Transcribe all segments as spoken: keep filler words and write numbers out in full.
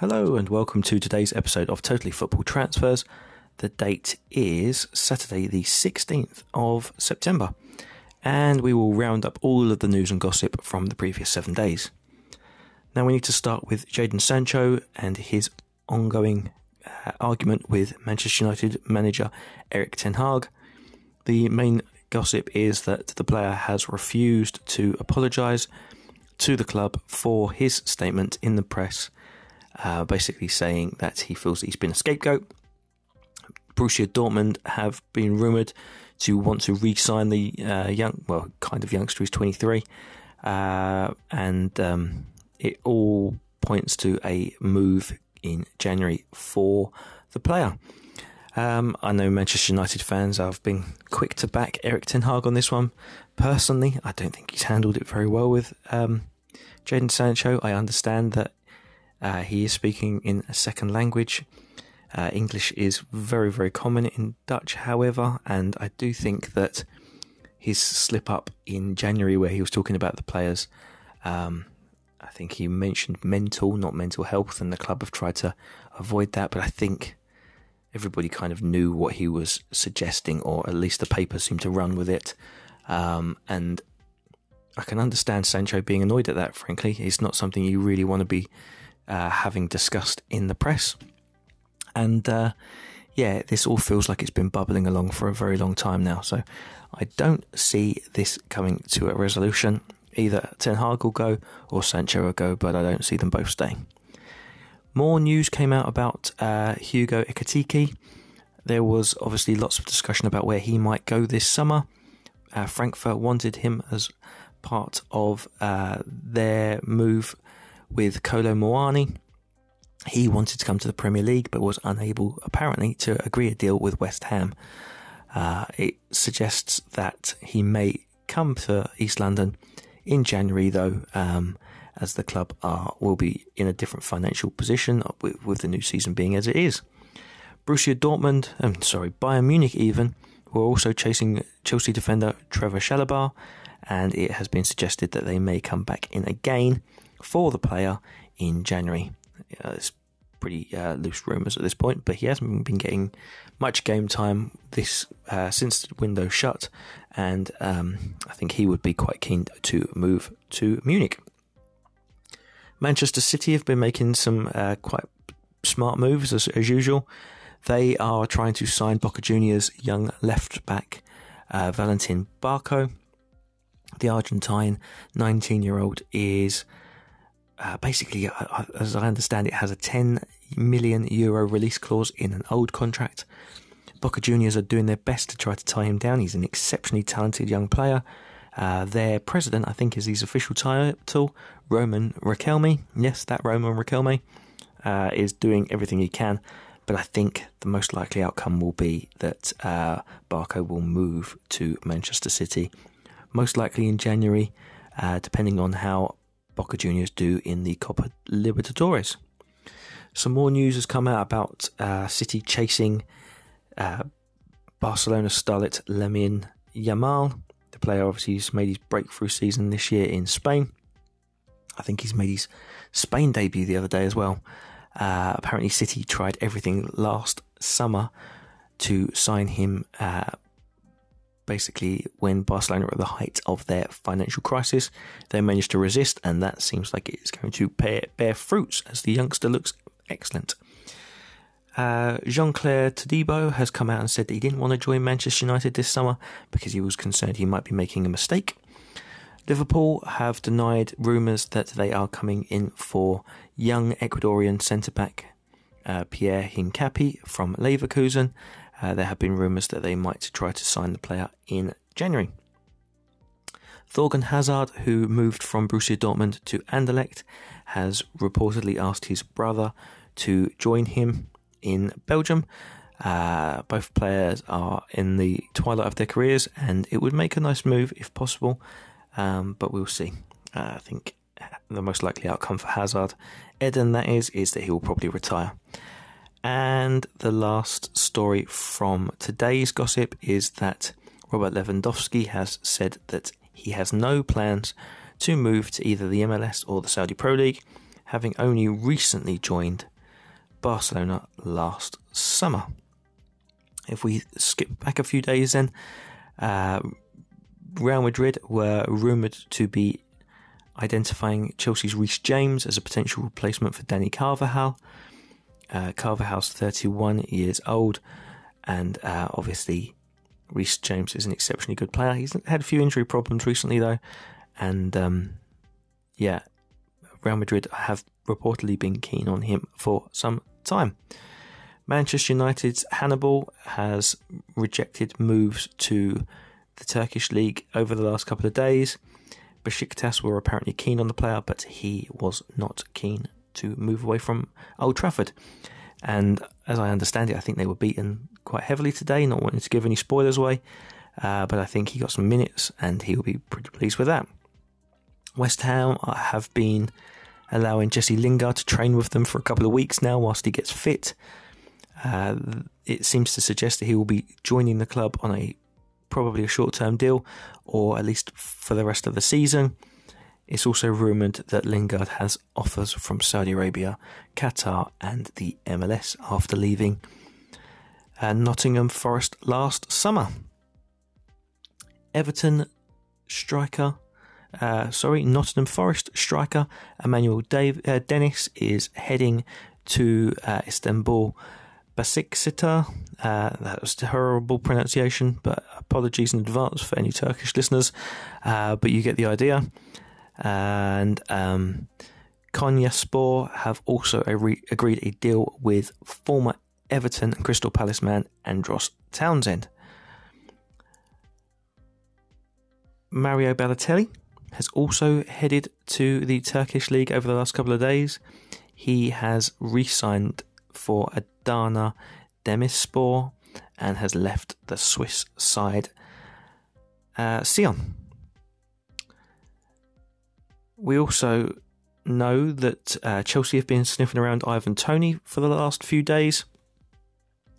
Hello and welcome to today's episode of Totally Football Transfers. The date is Saturday the sixteenth of September, and we will round up all of the news and gossip from the previous seven days. Now we need to start with Jadon Sancho and his ongoing uh, argument with Manchester United manager Eric Ten Hag. The main gossip is that the player has refused to apologise to the club for his statement in the press, Uh, basically saying that he feels that he's been a scapegoat. Borussia Dortmund have been rumoured to want to re-sign the uh, young, well, kind of youngster, he's twenty-three, uh, and um, it all points to a move in January for the player. Um, I know Manchester United fans have been quick to back Eric Ten Hag on this one. Personally, I don't think he's handled it very well with um, Jadon Sancho. I understand that Uh, he is speaking in a second language. Uh, English is very, very common in Dutch, however, and I do think that his slip-up in January where he was talking about the players, um, I think he mentioned mental, not mental health, and the club have tried to avoid that, but I think everybody kind of knew what he was suggesting, or at least the paper seemed to run with it, um, and I can understand Sancho being annoyed at that, frankly. It's not something you really want to be Uh, having discussed in the press, and uh, yeah, this all feels like it's been bubbling along for a very long time now, so I don't see this coming to a resolution. Either Ten Hag will go or Sancho will go, but I don't see them both staying. More news came out about uh, Hugo Iketiki. There was obviously lots of discussion about where he might go this summer. uh, Frankfurt wanted him as part of uh, their move with Kolo Muani. He wanted to come to the Premier League but was unable, apparently, to agree a deal with West Ham. Uh, it suggests that he may come to East London in January, though, um, as the club are will be in a different financial position with, with the new season being as it is. Borussia Dortmund, I'm sorry, Bayern Munich even, were also chasing Chelsea defender Trevor Chalobah, and it has been suggested that they may come back in again for the player in January. Uh, it's pretty uh, loose rumours at this point, but he hasn't been getting much game time this uh, since the window shut, and um, I think he would be quite keen to move to Munich. Manchester City have been making some uh, quite smart moves as, as usual. They are trying to sign Boca Juniors' young left-back uh, Valentin Barco. The Argentine nineteen-year-old is... Uh, basically, as I understand it, has a ten million euro release clause in an old contract. Boca Juniors are doing their best to try to tie him down. He's an exceptionally talented young player. Uh, their president, I think, is his official title, Roman Riquelme. Yes, that Roman Riquelme uh, is doing everything he can, but I think the most likely outcome will be that uh, Barco will move to Manchester City, most likely in January, uh, depending on how Boca Juniors do in the Copa Libertadores. Some more news has come out about uh, City chasing uh, Barcelona starlet Lamine Yamal. The player obviously has made his breakthrough season this year in Spain. I think he's made his Spain debut the other day as well. Uh, apparently City tried everything last summer to sign him, uh, basically when Barcelona were at the height of their financial crisis. They managed to resist, and that seems like it's going to bear, bear fruits as the youngster looks excellent. Uh, Jean-Claire Tadebo has come out and said that he didn't want to join Manchester United this summer because he was concerned he might be making a mistake. Liverpool have denied rumours that they are coming in for young Ecuadorian centre-back uh, Pierre Hincapie from Leverkusen. Uh, there have been rumours that they might try to sign the player in January. Thorgan Hazard, who moved from Borussia Dortmund to Anderlecht, has reportedly asked his brother to join him in Belgium. Uh, both players are in the twilight of their careers, and it would make a nice move if possible, um, but we'll see. Uh, I think the most likely outcome for Hazard, Eden that is, is that he will probably retire. And the last story from today's gossip is that Robert Lewandowski has said that he has no plans to move to either the M L S or the Saudi Pro League. having only recently joined Barcelona last summer. If we skip back a few days then, uh, Real Madrid were rumoured to be identifying Chelsea's Reece James as a potential replacement for Dani Carvajal. Uh, Carvajal's thirty-one years old, and uh, obviously Reece James is an exceptionally good player. He's had a few injury problems recently though, and um, yeah, Real Madrid have reportedly been keen on him for some time. Manchester United's Hannibal has rejected moves to the Turkish league over the last couple of days. Besiktas were apparently keen on the player, but he was not keen to move away from Old Trafford. And as I understand it, I think they were beaten quite heavily today, not wanting to give any spoilers away, uh, but I think he got some minutes and he will be pretty pleased with that. West Ham have been allowing Jesse Lingard to train with them for a couple of weeks now whilst he gets fit. Uh, it seems to suggest that he will be joining the club on a probably a short-term deal, or at least for the rest of the season. It's also rumoured that Lingard has offers from Saudi Arabia, Qatar and the M L S after leaving uh, Nottingham Forest last summer. Everton striker, uh, sorry, Nottingham Forest striker Emmanuel Dave, uh, Dennis is heading to uh, Istanbul Besiktas. Uh, that was terrible pronunciation, but apologies in advance for any Turkish listeners, uh, but you get the idea. And um, Konyaspor have also re- agreed a deal with former Everton and Crystal Palace man Andros Townsend. Mario Balotelli has also headed to the Turkish league over the last couple of days. He has re-signed for Adana Demirspor and has left the Swiss side uh, Sion. We also know that uh, Chelsea have been sniffing around Ivan Toney for the last few days.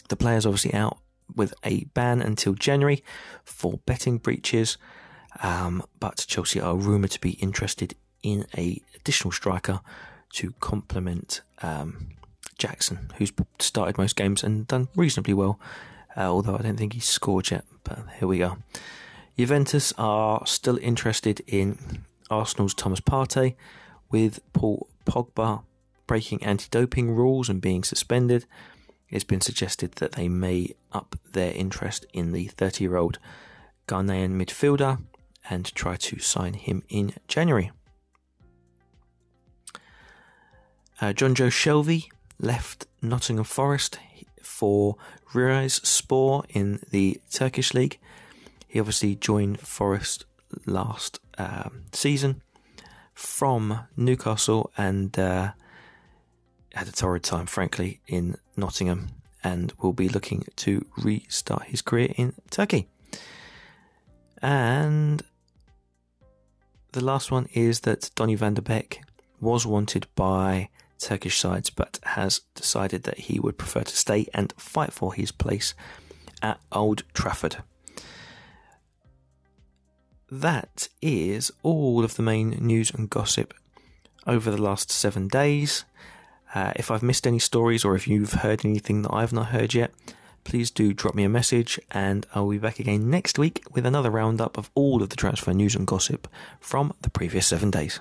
The player's obviously out with a ban until January for betting breaches, um, but Chelsea are rumoured to be interested in an additional striker to complement um, Jackson, who's started most games and done reasonably well, uh, although I don't think he's scored yet, but here we are. Juventus are still interested in Arsenal's Thomas Partey, with Paul Pogba breaking anti-doping rules and being suspended. It's been suggested that they may up their interest in the thirty-year-old Ghanaian midfielder and try to sign him in January. Uh, Jonjo Shelvey left Nottingham Forest for Rizespor in the Turkish League. He obviously joined Forest last Um, season from Newcastle and uh, had a torrid time, frankly, in Nottingham, and will be looking to restart his career in Turkey. And the last one is that Donny van de Beek was wanted by Turkish sides, but has decided that he would prefer to stay and fight for his place at Old Trafford. That is all of the main news and gossip over the last seven days. Uh, if I've missed any stories, or if you've heard anything that I've not heard yet, please do drop me a message, and I'll be back again next week with another roundup of all of the transfer news and gossip from the previous seven days.